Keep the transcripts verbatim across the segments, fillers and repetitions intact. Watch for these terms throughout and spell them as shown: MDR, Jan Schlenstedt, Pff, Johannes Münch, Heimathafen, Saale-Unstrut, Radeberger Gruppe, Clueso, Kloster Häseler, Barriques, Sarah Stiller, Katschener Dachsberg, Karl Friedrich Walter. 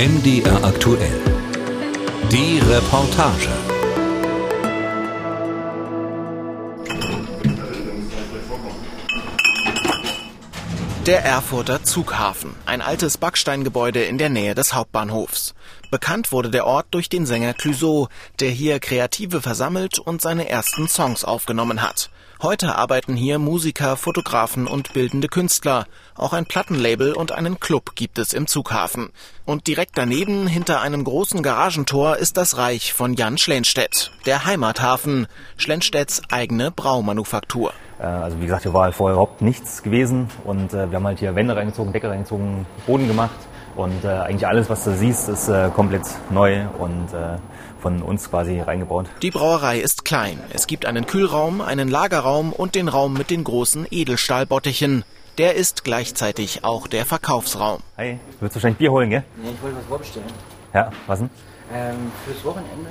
M D R aktuell. Die Reportage. Der Erfurter Zughafen, ein altes Backsteingebäude in der Nähe des Hauptbahnhofs. Bekannt wurde der Ort durch den Sänger Clueso, der hier Kreative versammelt und seine ersten Songs aufgenommen hat. Heute arbeiten hier Musiker, Fotografen und bildende Künstler. Auch ein Plattenlabel und einen Club gibt es im Zughafen. Und direkt daneben, hinter einem großen Garagentor, ist das Reich von Jan Schlenstedt, der Heimathafen, Schlenstedts eigene Braumanufaktur. Also wie gesagt, hier war vorher überhaupt nichts gewesen und äh, wir haben halt hier Wände reingezogen, Decke reingezogen, Boden gemacht und äh, eigentlich alles, was du siehst, ist äh, komplett neu und äh, von uns quasi reingebaut. Die Brauerei ist klein. Es gibt einen Kühlraum, einen Lagerraum und den Raum mit den großen Edelstahlbottichen. Der ist gleichzeitig auch der Verkaufsraum. Hi, du willst wahrscheinlich Bier holen, gell? Nee, ich wollte was vorbestellen. Ja, was denn? Ähm, fürs Wochenende.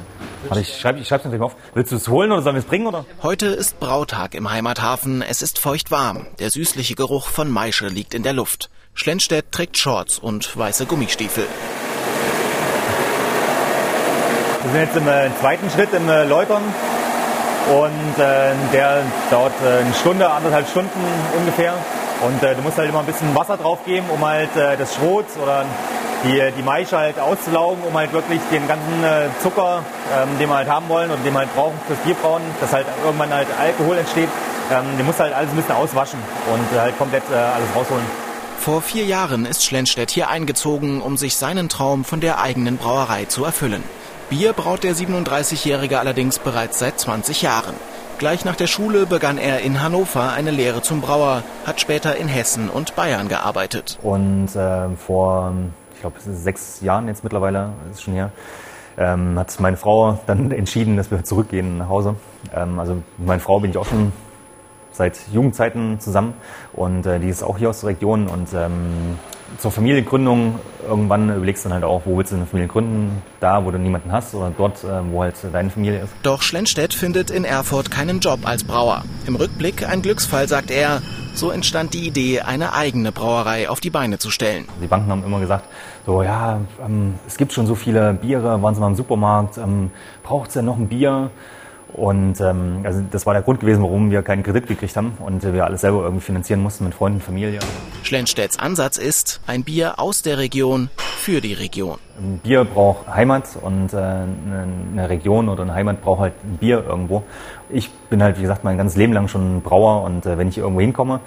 Warte, ich schreibe ich schreib's natürlich mal auf. Willst du es holen oder sollen wir es bringen, oder? Heute ist Brautag im Heimathafen. Es ist feucht warm. Der süßliche Geruch von Maische liegt in der Luft. Schlenstedt trägt Shorts und weiße Gummistiefel. Wir sind jetzt im äh, zweiten Schritt im äh, Läutern. Und äh, der dauert äh, eine Stunde, anderthalb Stunden ungefähr. Und äh, du musst halt immer ein bisschen Wasser drauf geben, um halt äh, das Schrot oder die, die Maische halt auszulaugen, um halt wirklich den ganzen äh, Zucker, ähm, den wir halt haben wollen und den wir halt brauchen fürs Bierbrauen, dass halt irgendwann halt Alkohol entsteht, ähm, den musst du halt alles ein bisschen auswaschen und äh, halt komplett äh, alles rausholen. Vor vier Jahren ist Schlenstedt hier eingezogen, um sich seinen Traum von der eigenen Brauerei zu erfüllen. Bier braut der siebenunddreißigjährige allerdings bereits seit zwanzig Jahren. Gleich nach der Schule begann er in Hannover eine Lehre zum Brauer, hat später in Hessen und Bayern gearbeitet. Und äh, vor... ich glaube, es ist sechs Jahren jetzt mittlerweile, ist schon her, ähm, hat meine Frau dann entschieden, dass wir zurückgehen nach Hause. Ähm, also mit meiner Frau bin ich auch schon seit Jugendzeiten zusammen und äh, die ist auch hier aus der Region. Und ähm, zur Familiengründung, irgendwann überlegst du dann halt auch, wo willst du eine Familie gründen? Da, wo du niemanden hast oder dort, äh, wo halt deine Familie ist. Doch Schlenstedt findet in Erfurt keinen Job als Brauer. Im Rückblick ein Glücksfall, sagt er. So entstand die Idee, eine eigene Brauerei auf die Beine zu stellen. Die Banken haben immer gesagt, so ja, ähm, es gibt schon so viele Biere, waren sie mal im Supermarkt, ähm, braucht es denn noch ein Bier? Und ähm, also das war der Grund gewesen, warum wir keinen Kredit gekriegt haben und wir alles selber irgendwie finanzieren mussten mit Freunden, Familie. Schlenstedts Ansatz ist, ein Bier aus der Region für die Region. Ein Bier braucht Heimat und äh, eine Region oder eine Heimat braucht halt ein Bier irgendwo. Ich bin halt, wie gesagt, mein ganzes Leben lang schon Brauer und äh, wenn ich irgendwo hinkomme,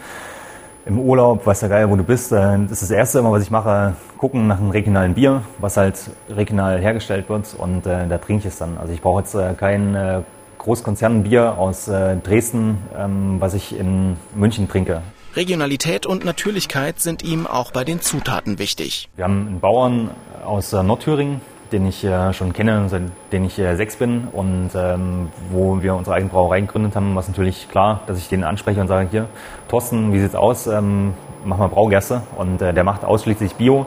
im Urlaub, weiß der Geil, wo du bist, äh, das ist das Erste immer, was ich mache, gucken nach einem regionalen Bier, was halt regional hergestellt wird und äh, da trinke ich es dann. Also ich brauche jetzt äh, kein äh, Großkonzernbier aus äh, Dresden, ähm, was ich in München trinke. Regionalität und Natürlichkeit sind ihm auch bei den Zutaten wichtig. Wir haben einen Bauern aus äh, Nordthüringen, den ich äh, schon kenne, seitdem ich äh, sechs bin und ähm, wo wir unsere eigene Brauerei gegründet haben, was natürlich klar, dass ich den anspreche und sage, hier, Thorsten, wie sieht's aus, ähm, mach mal Braugerste und äh, der macht ausschließlich Bio.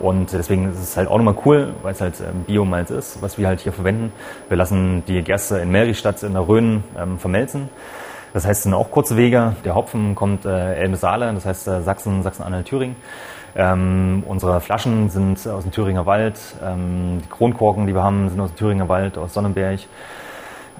Und deswegen ist es halt auch nochmal cool, weil es halt Biomalz ist, was wir halt hier verwenden. Wir lassen die Gerste in Melrichstadt in der Rhön ähm, vermelzen. Das heißt, es sind auch kurze Wege. Der Hopfen kommt äh, Elbe-Saale, das heißt äh, Sachsen, Sachsen-Anhalt, Thüringen. Ähm, unsere Flaschen sind aus dem Thüringer Wald. Ähm, die Kronkorken, die wir haben, sind aus dem Thüringer Wald, aus Sonnenberg.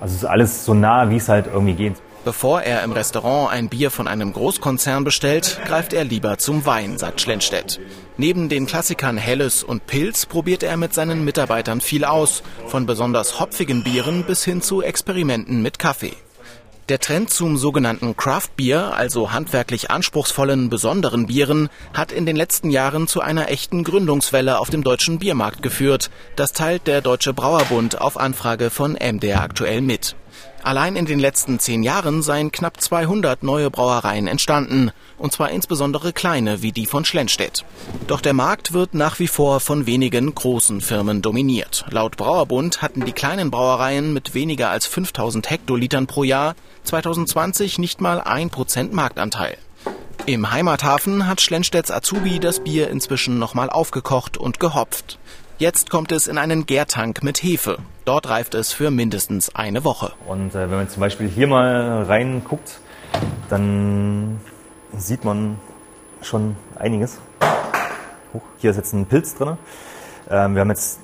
Also es ist alles so nah, wie es halt irgendwie geht. Bevor er im Restaurant ein Bier von einem Großkonzern bestellt, greift er lieber zum Wein, sagt Schlenstedt. Neben den Klassikern Helles und Pils probiert er mit seinen Mitarbeitern viel aus, von besonders hopfigen Bieren bis hin zu Experimenten mit Kaffee. Der Trend zum sogenannten Craft-Bier, also handwerklich anspruchsvollen, besonderen Bieren, hat in den letzten Jahren zu einer echten Gründungswelle auf dem deutschen Biermarkt geführt. Das teilt der Deutsche Brauerbund auf Anfrage von M D R aktuell mit. Allein in den letzten zehn Jahren seien knapp zweihundert neue Brauereien entstanden, und zwar insbesondere kleine wie die von Schlenstedt. Doch der Markt wird nach wie vor von wenigen großen Firmen dominiert. Laut Brauerbund hatten die kleinen Brauereien mit weniger als fünftausend Hektolitern pro Jahr zwanzig zwanzig nicht mal ein Prozent Marktanteil. Im Heimathafen hat Schlenstedts Azubi das Bier inzwischen nochmal aufgekocht und gehopft. Jetzt kommt es in einen Gärtank mit Hefe. Dort reift es für mindestens eine Woche. Und äh, wenn man zum Beispiel hier mal reinguckt, dann sieht man schon einiges. Hier ist jetzt ein Pilz drin. Ähm, wir haben jetzt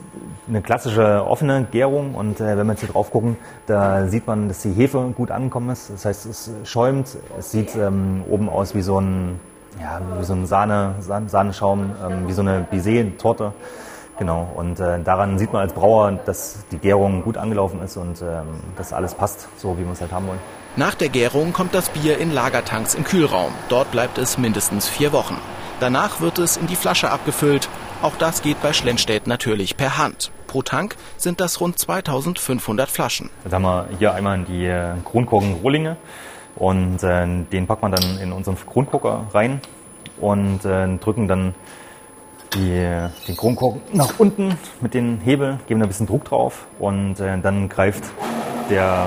eine klassische offene Gärung und äh, wenn wir jetzt hier drauf gucken, da sieht man, dass die Hefe gut angekommen ist. Das heißt, es schäumt, es sieht ähm, oben aus wie so ein, ja, wie so ein Sahne, Sahneschaum, ähm, wie so eine Baiser-Torte. Genau, und äh, daran sieht man als Brauer, dass die Gärung gut angelaufen ist und ähm, dass alles passt, so wie wir es halt haben wollen. Nach der Gärung kommt das Bier in Lagertanks im Kühlraum. Dort bleibt es mindestens vier Wochen. Danach wird es in die Flasche abgefüllt. Auch das geht bei Schlenstedt natürlich per Hand. Pro Tank sind das rund zweitausendfünfhundert Flaschen. Jetzt haben wir hier einmal die Kronkorken-Rohlinge und äh, den packt man dann in unseren Kronkorker rein und äh, drücken dann die, den Kronkorken nach unten mit den Hebel, geben da ein bisschen Druck drauf und äh, dann greift der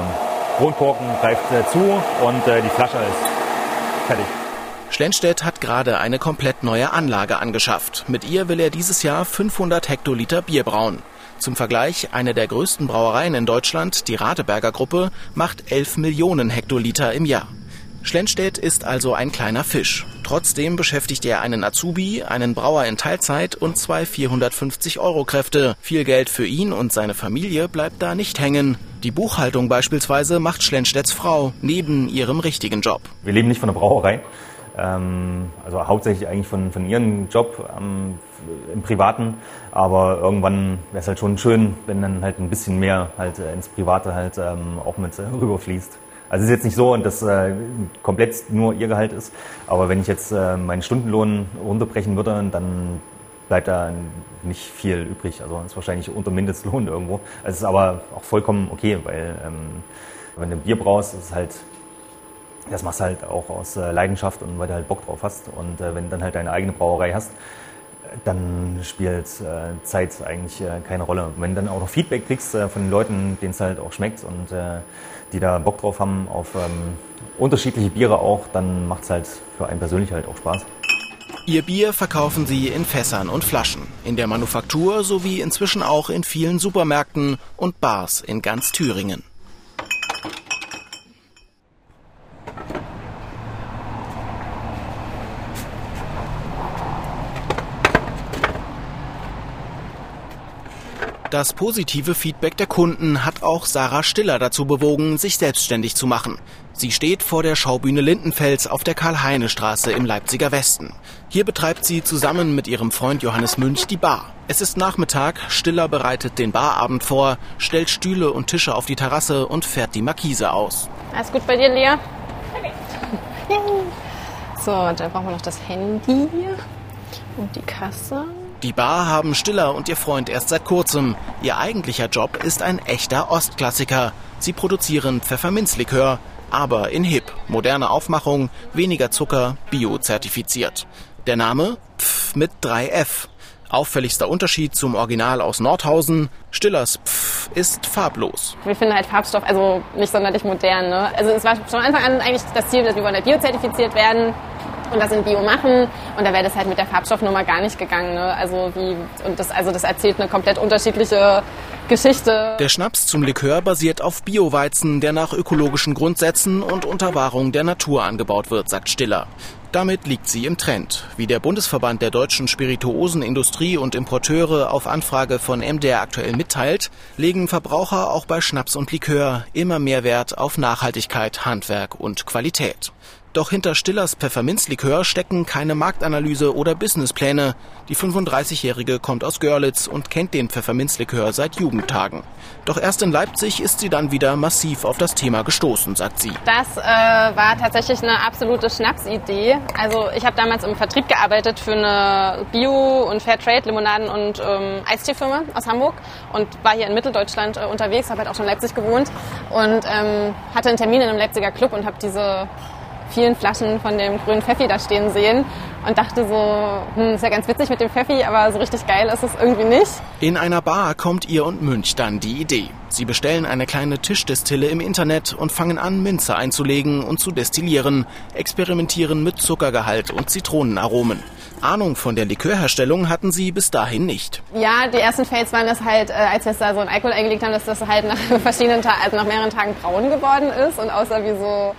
Kronkorken greift äh, zu und äh, die Flasche ist fertig. Schlenstedt hat gerade eine komplett neue Anlage angeschafft. Mit ihr will er dieses Jahr fünfhundert Hektoliter Bier brauen. Zum Vergleich, eine der größten Brauereien in Deutschland, die Radeberger Gruppe, macht elf Millionen Hektoliter im Jahr. Schlenstedt ist also ein kleiner Fisch. Trotzdem beschäftigt er einen Azubi, einen Brauer in Teilzeit und zwei vierhundertfünfzig-Euro-Kräfte. Viel Geld für ihn und seine Familie bleibt da nicht hängen. Die Buchhaltung beispielsweise macht Schlenstedts Frau neben ihrem richtigen Job. Wir leben nicht von der Brauerei. Also hauptsächlich eigentlich von, von ihrem Job ähm, im Privaten, aber irgendwann wäre es halt schon schön, wenn dann halt ein bisschen mehr halt ins Private halt ähm, auch mit rüberfließt. Also es ist jetzt nicht so, dass äh, komplett nur ihr Gehalt ist, aber wenn ich jetzt äh, meinen Stundenlohn runterbrechen würde, dann bleibt da nicht viel übrig. Also es ist wahrscheinlich unter Mindestlohn irgendwo. Es ist aber auch vollkommen okay, weil ähm, wenn du Bier brauchst, ist es halt... Das machst du halt auch aus Leidenschaft und weil du halt Bock drauf hast. Und äh, wenn du dann halt deine eigene Brauerei hast, dann spielt äh, Zeit eigentlich äh, keine Rolle. Wenn du dann auch noch Feedback kriegst äh, von den Leuten, denen es halt auch schmeckt und äh, die da Bock drauf haben auf ähm, unterschiedliche Biere auch, dann macht es halt für einen persönlich halt auch Spaß. Ihr Bier verkaufen sie in Fässern und Flaschen, in der Manufaktur sowie inzwischen auch in vielen Supermärkten und Bars in ganz Thüringen. Das positive Feedback der Kunden hat auch Sarah Stiller dazu bewogen, sich selbstständig zu machen. Sie steht vor der Schaubühne Lindenfels auf der Karl-Heine-Straße im Leipziger Westen. Hier betreibt sie zusammen mit ihrem Freund Johannes Münch die Bar. Es ist Nachmittag, Stiller bereitet den Barabend vor, stellt Stühle und Tische auf die Terrasse und fährt die Markise aus. Alles gut bei dir, Lea? Okay. So, dann brauchen wir noch das Handy und die Kasse. Die Bar haben Stiller und ihr Freund erst seit kurzem. Ihr eigentlicher Job ist ein echter Ostklassiker. Sie produzieren Pfefferminzlikör, aber in hip, moderne Aufmachung, weniger Zucker, bio-zertifiziert. Der Name? Pff mit drei F. Auffälligster Unterschied zum Original aus Nordhausen. Stillers Pff ist farblos. Wir finden halt Farbstoff, also nicht sonderlich modern, ne? Also es war schon Anfang an eigentlich das Ziel, dass wir wollen halt bio-zertifiziert werden. Und das in Bio machen und da wäre das halt mit der Farbstoffnummer gar nicht gegangen. Ne? Also, wie, und das, also das erzählt eine komplett unterschiedliche Geschichte. Der Schnaps zum Likör basiert auf Bioweizen, der nach ökologischen Grundsätzen und unter Wahrung der Natur angebaut wird, sagt Stiller. Damit liegt sie im Trend. Wie der Bundesverband der deutschen Spirituosenindustrie und Importeure auf Anfrage von M D R aktuell mitteilt, legen Verbraucher auch bei Schnaps und Likör immer mehr Wert auf Nachhaltigkeit, Handwerk und Qualität. Doch hinter Stillers Pfefferminzlikör stecken keine Marktanalyse oder Businesspläne. Die fünfunddreißigjährige kommt aus Görlitz und kennt den Pfefferminzlikör seit Jugendtagen. Doch erst in Leipzig ist sie dann wieder massiv auf das Thema gestoßen, sagt sie. Das äh, war tatsächlich eine absolute Schnapsidee. Also ich habe damals im Vertrieb gearbeitet für eine Bio- und Fairtrade-Limonaden- und ähm, Eistee-Firma aus Hamburg und war hier in Mitteldeutschland äh, unterwegs, habe halt auch schon in Leipzig gewohnt und ähm, hatte einen Termin in einem Leipziger Club und habe diese vielen Flaschen von dem grünen Pfeffi da stehen sehen und dachte so, hm, ist ja ganz witzig mit dem Pfeffi, aber so richtig geil ist es irgendwie nicht. In einer Bar kommt ihr und Münch dann die Idee. Sie bestellen eine kleine Tischdestille im Internet und fangen an, Minze einzulegen und zu destillieren, experimentieren mit Zuckergehalt und Zitronenaromen. Ahnung von der Likörherstellung hatten sie bis dahin nicht. Ja, die ersten Fails waren das halt, als wir da so einen Alkohol eingelegt haben, dass das halt nach verschiedenen Ta- also nach mehreren Tagen braun geworden ist und außer wie so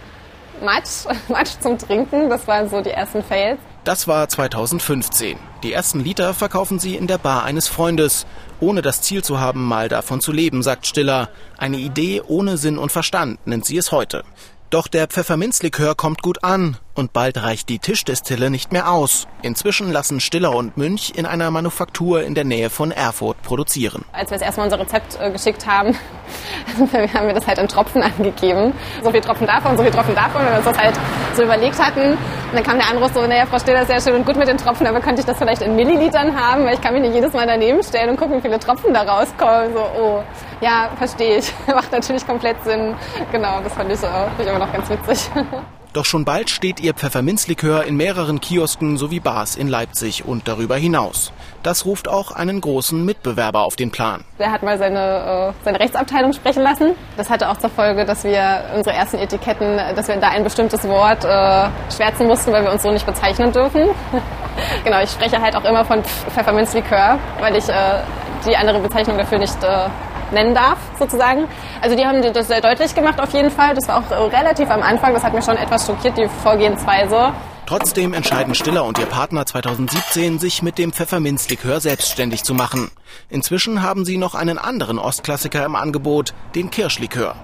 Matsch, Matsch zum Trinken, das waren so die ersten Fails. Das war zweitausendfünfzehn. Die ersten Liter verkaufen sie in der Bar eines Freundes. Ohne das Ziel zu haben, mal davon zu leben, sagt Stiller. Eine Idee ohne Sinn und Verstand nennt sie es heute. Doch der Pfefferminzlikör kommt gut an und bald reicht die Tischdestille nicht mehr aus. Inzwischen lassen Stiller und Münch in einer Manufaktur in der Nähe von Erfurt produzieren. Als wir das erste Mal unser Rezept äh, geschickt haben, haben wir das halt in Tropfen angegeben. So viel Tropfen davon, so viel Tropfen davon, wenn wir uns das halt so überlegt hatten. Und dann kam der Anruf so, naja, Frau Stiller ist sehr schön und gut mit den Tropfen, aber könnte ich das vielleicht in Millilitern haben? Weil ich kann mich nicht jedes Mal daneben stellen und gucken, wie viele Tropfen da rauskommen. So, oh, ja, verstehe ich. Macht natürlich komplett Sinn. Genau, das fand ich so auch. Finde ich aber noch ganz witzig. Doch schon bald steht ihr Pfefferminzlikör in mehreren Kiosken sowie Bars in Leipzig und darüber hinaus. Das ruft auch einen großen Mitbewerber auf den Plan. Der hat mal seine, äh, seine Rechtsabteilung sprechen lassen. Das hatte auch zur Folge, dass wir unsere ersten Etiketten, dass wir da ein bestimmtes Wort äh, schwärzen mussten, weil wir uns so nicht bezeichnen dürfen. Genau, ich spreche halt auch immer von Pfefferminzlikör, weil ich äh, die andere Bezeichnung dafür nicht äh, nennen darf, sozusagen. Also die haben das sehr deutlich gemacht auf jeden Fall. Das war auch relativ am Anfang. Das hat mich schon etwas schockiert, die Vorgehensweise. Trotzdem entscheiden Stiller und ihr Partner zweitausendsiebzehn, sich mit dem Pfefferminzlikör selbstständig zu machen. Inzwischen haben sie noch einen anderen Ostklassiker im Angebot, den Kirschlikör.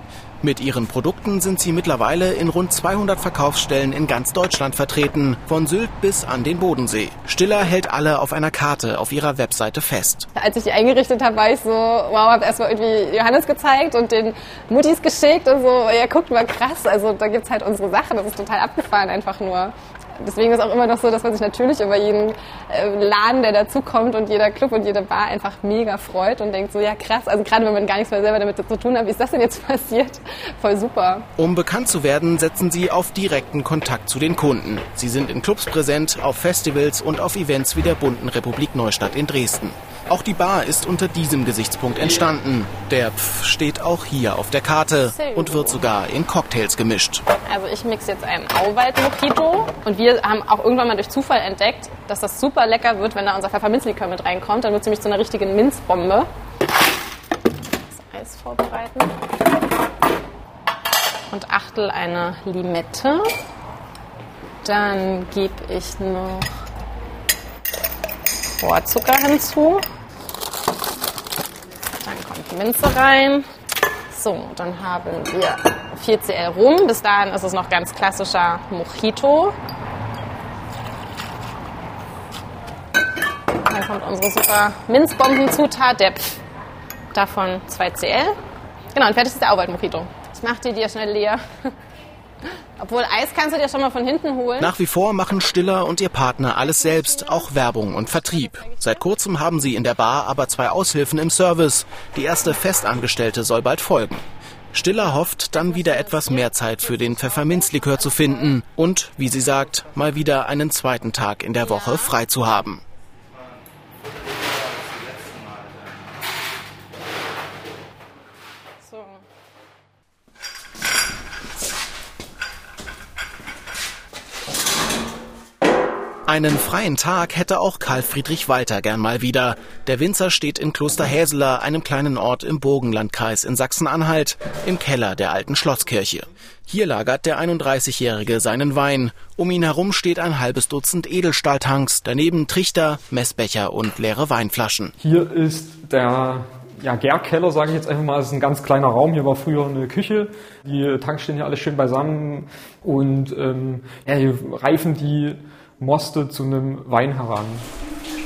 Mit ihren Produkten sind sie mittlerweile in rund zweihundert Verkaufsstellen in ganz Deutschland vertreten, von Sylt bis an den Bodensee. Stiller hält alle auf einer Karte auf ihrer Webseite fest. Als ich die eingerichtet habe, war ich so, wow, habe erstmal irgendwie Johannes gezeigt und den Muttis geschickt und so, ja, guckt mal, krass, also da gibt's halt unsere Sache, das ist total abgefahren einfach nur. Deswegen ist es auch immer noch so, dass man sich natürlich über jeden Laden, der dazukommt und jeder Club und jede Bar einfach mega freut und denkt so, ja krass, also gerade wenn man gar nichts mehr selber damit zu tun hat, wie ist das denn jetzt passiert? Voll super. Um bekannt zu werden, setzen sie auf direkten Kontakt zu den Kunden. Sie sind in Clubs präsent, auf Festivals und auf Events wie der bunten Republik Neustadt in Dresden. Auch die Bar ist unter diesem Gesichtspunkt entstanden. Der Pff steht auch hier auf der Karte und wird sogar in Cocktails gemischt. Also ich mixe jetzt einen Auwald-Mojito und wir haben auch irgendwann mal durch Zufall entdeckt, dass das super lecker wird, wenn da unser Pfefferminzlikör mit reinkommt. Dann wird es nämlich zu einer richtigen Minzbombe. Das Eis vorbereiten. Und Achtel eine Limette. Dann gebe ich noch Rohrzucker hinzu. Dann kommt die Minze rein. So, dann haben wir vier Zentiliter Rum. Bis dahin ist es noch ganz klassischer Mojito. Dann kommt unsere super Minzbombenzutat, der Pff, davon zwei Zentiliter. Genau, und fertig ist der Auwald-Mojito. Ich mach die dir schnell leer. Obwohl, Eis kannst du dir schon mal von hinten holen. Nach wie vor machen Stiller und ihr Partner alles selbst, auch Werbung und Vertrieb. Seit kurzem haben sie in der Bar aber zwei Aushilfen im Service. Die erste Festangestellte soll bald folgen. Stiller hofft, dann wieder etwas mehr Zeit für den Pfefferminzlikör zu finden und, wie sie sagt, mal wieder einen zweiten Tag in der Woche frei zu haben. Einen freien Tag hätte auch Karl Friedrich Walter gern mal wieder. Der Winzer steht in Kloster Häseler, einem kleinen Ort im Burgenlandkreis in Sachsen-Anhalt, im Keller der alten Schlosskirche. Hier lagert der einunddreißigjährige seinen Wein. Um ihn herum steht ein halbes Dutzend Edelstahltanks, daneben Trichter, Messbecher und leere Weinflaschen. Hier ist der ja, Gärkeller, sage ich jetzt einfach mal. Es ist ein ganz kleiner Raum. Hier war früher eine Küche. Die Tanks stehen hier alle schön beisammen und ähm, ja, hier reifen die Moste zu einem Wein heran.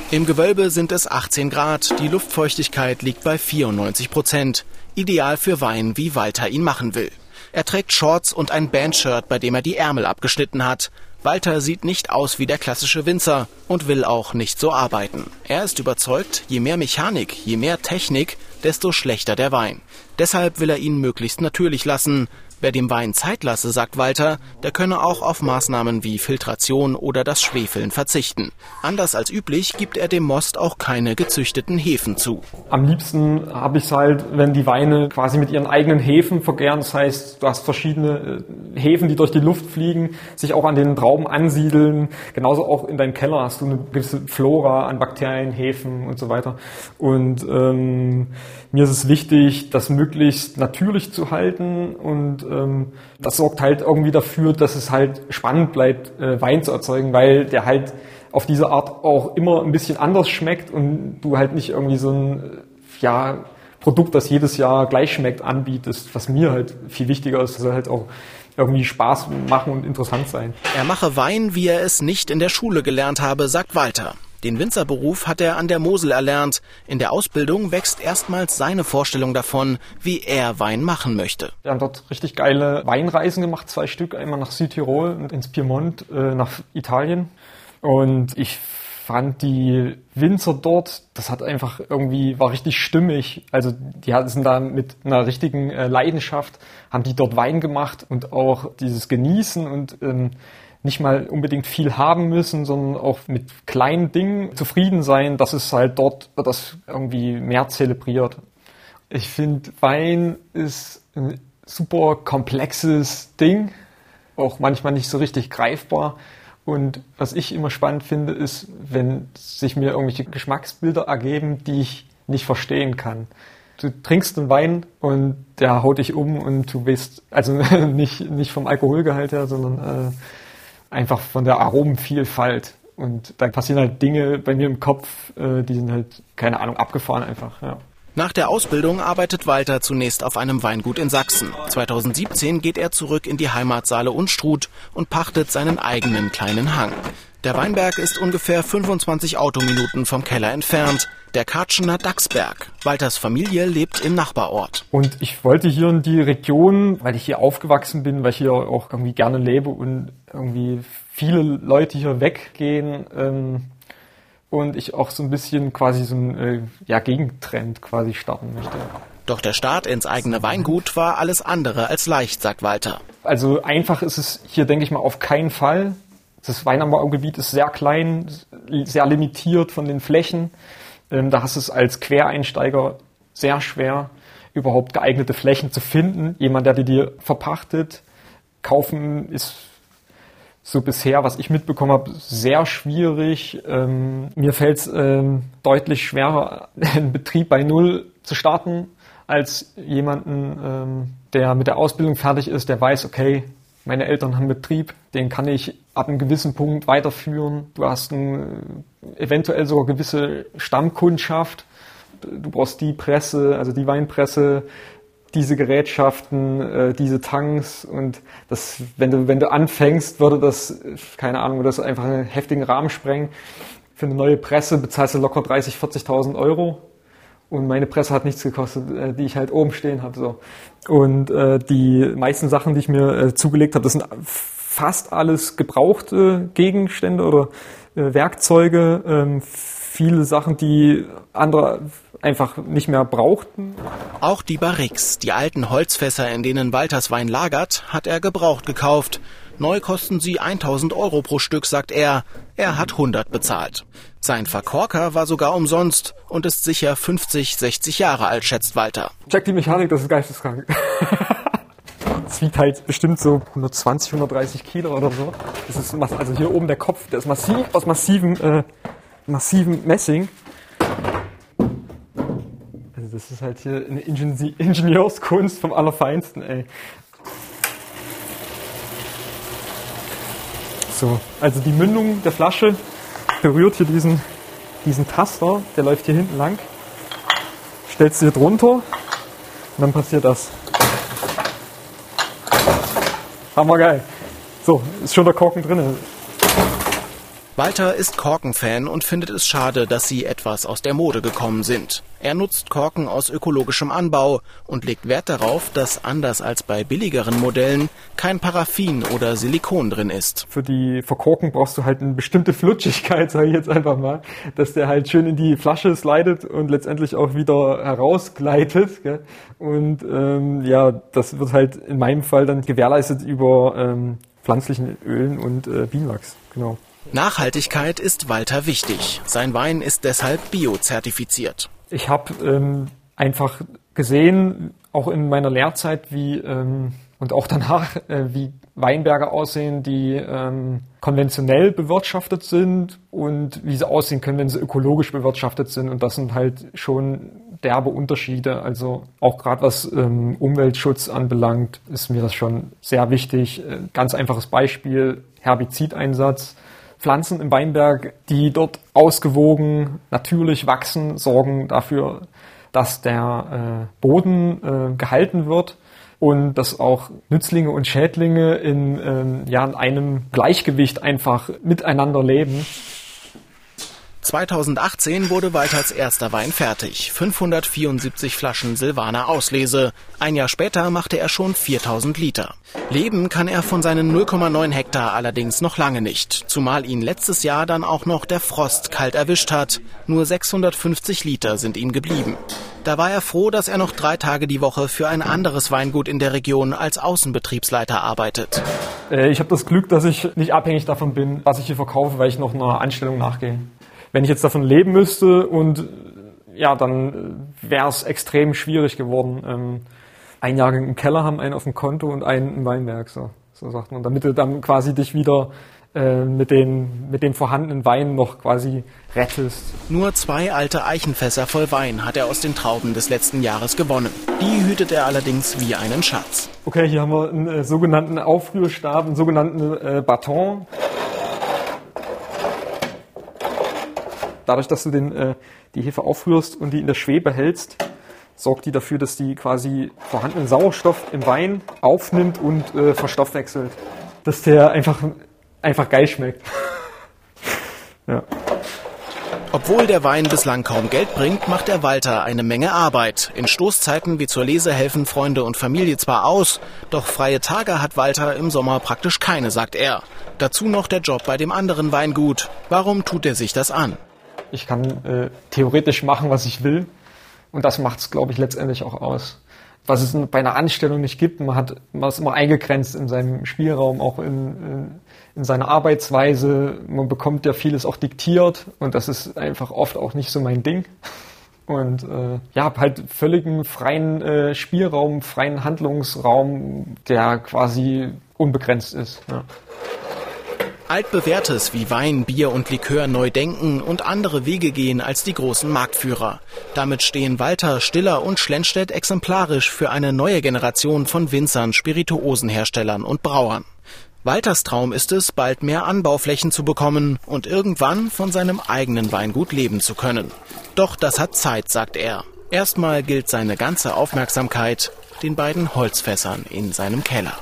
Im Gewölbe sind es achtzehn Grad, die Luftfeuchtigkeit liegt bei vierundneunzig Prozent. Ideal für Wein, wie Walter ihn machen will. Er trägt Shorts und ein Bandshirt, bei dem er die Ärmel abgeschnitten hat. Walter sieht nicht aus wie der klassische Winzer und will auch nicht so arbeiten. Er ist überzeugt, je mehr Mechanik, je mehr Technik, desto schlechter der Wein. Deshalb will er ihn möglichst natürlich lassen. Wer dem Wein Zeit lasse, sagt Walter, der könne auch auf Maßnahmen wie Filtration oder das Schwefeln verzichten. Anders als üblich gibt er dem Most auch keine gezüchteten Hefen zu. Am liebsten habe ich es halt, wenn die Weine quasi mit ihren eigenen Hefen vergären. Das heißt, du hast verschiedene Hefen, die durch die Luft fliegen, sich auch an den Trauben ansiedeln. Genauso auch in deinem Keller hast du eine gewisse Flora an Bakterien, Hefen und so weiter. Und ähm, mir ist es wichtig, das möglichst natürlich zu halten und ähm, das sorgt halt irgendwie dafür, dass es halt spannend bleibt, äh, Wein zu erzeugen, weil der halt auf diese Art auch immer ein bisschen anders schmeckt und du halt nicht irgendwie so ein ja, Produkt, das jedes Jahr gleich schmeckt, anbietest, was mir halt viel wichtiger ist, das soll halt auch irgendwie Spaß machen und interessant sein. Er mache Wein, wie er es nicht in der Schule gelernt habe, sagt Walter. Den Winzerberuf hat er an der Mosel erlernt. In der Ausbildung wächst erstmals seine Vorstellung davon, wie er Wein machen möchte. Wir haben dort richtig geile Weinreisen gemacht, zwei Stück, einmal nach Südtirol und ins Piemont, äh, nach Italien. Und ich fand die Winzer dort, das hat einfach irgendwie, war richtig stimmig. Also die sind da mit einer richtigen äh, Leidenschaft, haben die dort Wein gemacht und auch dieses Genießen und ähm, nicht mal unbedingt viel haben müssen, sondern auch mit kleinen Dingen zufrieden sein, dass es halt dort das irgendwie mehr zelebriert. Ich finde, Wein ist ein super komplexes Ding, auch manchmal nicht so richtig greifbar. Und was ich immer spannend finde, ist, wenn sich mir irgendwelche Geschmacksbilder ergeben, die ich nicht verstehen kann. Du trinkst einen Wein und der haut dich um und du weißt, also nicht, nicht vom Alkoholgehalt her, sondern äh, einfach von der Aromenvielfalt. Und da passieren halt Dinge bei mir im Kopf, die sind halt, keine Ahnung, abgefahren einfach. Ja. Nach der Ausbildung arbeitet Walter zunächst auf einem Weingut in Sachsen. zweitausendsiebzehn geht er zurück in die Heimat Saale-Unstrut und pachtet seinen eigenen kleinen Hang. Der Weinberg ist ungefähr fünfundzwanzig Autominuten vom Keller entfernt. Der Katschener Dachsberg. Walters Familie lebt im Nachbarort. Und ich wollte hier in die Region, weil ich hier aufgewachsen bin, weil ich hier auch irgendwie gerne lebe und irgendwie viele Leute hier weggehen. Ähm, und ich auch so ein bisschen quasi so einen äh, ja, Gegentrend quasi starten möchte. Doch der Start ins eigene Weingut war alles andere als leicht, sagt Walter. Also einfach ist es hier, denke ich mal, auf keinen Fall. Das Weinanbaugebiet ist sehr klein, sehr limitiert von den Flächen. Da hast du es als Quereinsteiger sehr schwer, überhaupt geeignete Flächen zu finden. Jemand, der die dir verpachtet, kaufen ist so bisher, was ich mitbekommen habe, sehr schwierig. Mir fällt es deutlich schwerer, einen Betrieb bei Null zu starten, als jemanden, der mit der Ausbildung fertig ist, der weiß, okay, meine Eltern haben Betrieb, den kann ich ab einem gewissen Punkt weiterführen. Du hast ein, eventuell sogar gewisse Stammkundschaft. Du brauchst die Presse, also die Weinpresse, diese Gerätschaften, diese Tanks. Und das, wenn du, wenn du anfängst, würde das, keine Ahnung, würde das einfach einen heftigen Rahmen sprengen. Für eine neue Presse bezahlst du locker dreißigtausend, vierzigtausend Euro. Und meine Presse hat nichts gekostet, die ich halt oben stehen habe. So. Und äh, die meisten Sachen, die ich mir äh, zugelegt habe, das sind fast alles gebrauchte Gegenstände oder äh, Werkzeuge. Ähm, viele Sachen, die andere einfach nicht mehr brauchten. Auch die Barriques, die alten Holzfässer, in denen Walters Wein lagert, hat er gebraucht gekauft. Neu kosten sie tausend Euro pro Stück, sagt er. Er hat hundert bezahlt. Sein Verkorker war sogar umsonst und ist sicher fünfzig, sechzig Jahre alt, schätzt Walter. Check die Mechanik, das ist geisteskrank. Das wiegt halt bestimmt so hundertzwanzig, hundertdreißig Kilo oder so. Das ist mass- also hier oben der Kopf, der ist massiv, aus massivem, äh, massivem Messing. Also das ist halt hier eine Ingen- Ingenieurskunst vom Allerfeinsten, ey. So, also die Mündung der Flasche berührt hier diesen, diesen Taster, der läuft hier hinten lang, stellst du hier drunter und dann passiert das. Hammergeil. So, ist schon der Korken drin. Walter ist Korkenfan und findet es schade, dass sie etwas aus der Mode gekommen sind. Er nutzt Korken aus ökologischem Anbau und legt Wert darauf, dass anders als bei billigeren Modellen kein Paraffin oder Silikon drin ist. Für die Verkorken brauchst du halt eine bestimmte Flutschigkeit, sage ich jetzt einfach mal, dass der halt schön in die Flasche slidet und letztendlich auch wieder herausgleitet. Gell? Und ähm, ja, das wird halt in meinem Fall dann gewährleistet über ähm, pflanzlichen Ölen und äh, Bienenwachs. Genau. Nachhaltigkeit ist Walter wichtig. Sein Wein ist deshalb bio-zertifiziert. Ich habe ähm, einfach gesehen, auch in meiner Lehrzeit wie ähm, und auch danach, äh, wie Weinberge aussehen, die ähm, konventionell bewirtschaftet sind und wie sie aussehen können, wenn sie ökologisch bewirtschaftet sind. Und das sind halt schon derbe Unterschiede. Also auch gerade was ähm, Umweltschutz anbelangt, ist mir das schon sehr wichtig. Äh, ganz einfaches Beispiel, Herbizideinsatz. Pflanzen im Weinberg, die dort ausgewogen natürlich wachsen, sorgen dafür, dass der äh, Boden äh, gehalten wird und dass auch Nützlinge und Schädlinge in, ähm, ja, in einem Gleichgewicht einfach miteinander leben. zweitausendachtzehn wurde Walters erster Wein fertig, fünfhundertvierundsiebzig Flaschen Silvaner Auslese. Ein Jahr später machte er schon viertausend Liter. Leben kann er von seinen null Komma neun Hektar allerdings noch lange nicht, zumal ihn letztes Jahr dann auch noch der Frost kalt erwischt hat. Nur sechshundertfünfzig Liter sind ihm geblieben. Da war er froh, dass er noch drei Tage die Woche für ein anderes Weingut in der Region als Außenbetriebsleiter arbeitet. Ich habe das Glück, dass ich nicht abhängig davon bin, was ich hier verkaufe, weil ich noch einer Anstellung nachgehe. Wenn ich jetzt davon leben müsste, und ja, dann wäre es extrem schwierig geworden. Ähm, ein Jahr im Keller haben, einen auf dem Konto und einen im Weinberg, so, so sagt man. Damit du dann quasi dich wieder äh, mit den mit den vorhandenen Weinen noch quasi rettest. Nur zwei alte Eichenfässer voll Wein hat er aus den Trauben des letzten Jahres gewonnen. Die hütet er allerdings wie einen Schatz. Okay, hier haben wir einen äh, sogenannten Aufrührstab, einen sogenannten äh, Baton. Dadurch, dass du den, äh, die Hefe aufrührst und die in der Schwebe hältst, sorgt die dafür, dass die quasi vorhandenen Sauerstoff im Wein aufnimmt und äh, verstoffwechselt. Dass der einfach, einfach geil schmeckt. Ja. Obwohl der Wein bislang kaum Geld bringt, macht der Walter eine Menge Arbeit. In Stoßzeiten wie zur Lese helfen Freunde und Familie zwar aus, doch freie Tage hat Walter im Sommer praktisch keine, sagt er. Dazu noch der Job bei dem anderen Weingut. Warum tut er sich das an? Ich kann äh, theoretisch machen, was ich will, und das macht es, glaube ich, letztendlich auch aus. Was es bei einer Anstellung nicht gibt, man hat man ist immer eingegrenzt in seinem Spielraum, auch in, in, in seiner Arbeitsweise. Man bekommt ja vieles auch diktiert, und das ist einfach oft auch nicht so mein Ding. Und äh, ja, habe halt völligen freien äh, Spielraum, freien Handlungsraum, der quasi unbegrenzt ist. Ja. Altbewährtes wie Wein, Bier und Likör neu denken und andere Wege gehen als die großen Marktführer. Damit stehen Walter, Stiller und Schlenstedt exemplarisch für eine neue Generation von Winzern, Spirituosenherstellern und Brauern. Walters Traum ist es, bald mehr Anbauflächen zu bekommen und irgendwann von seinem eigenen Weingut leben zu können. Doch das hat Zeit, sagt er. Erstmal gilt seine ganze Aufmerksamkeit den beiden Holzfässern in seinem Keller.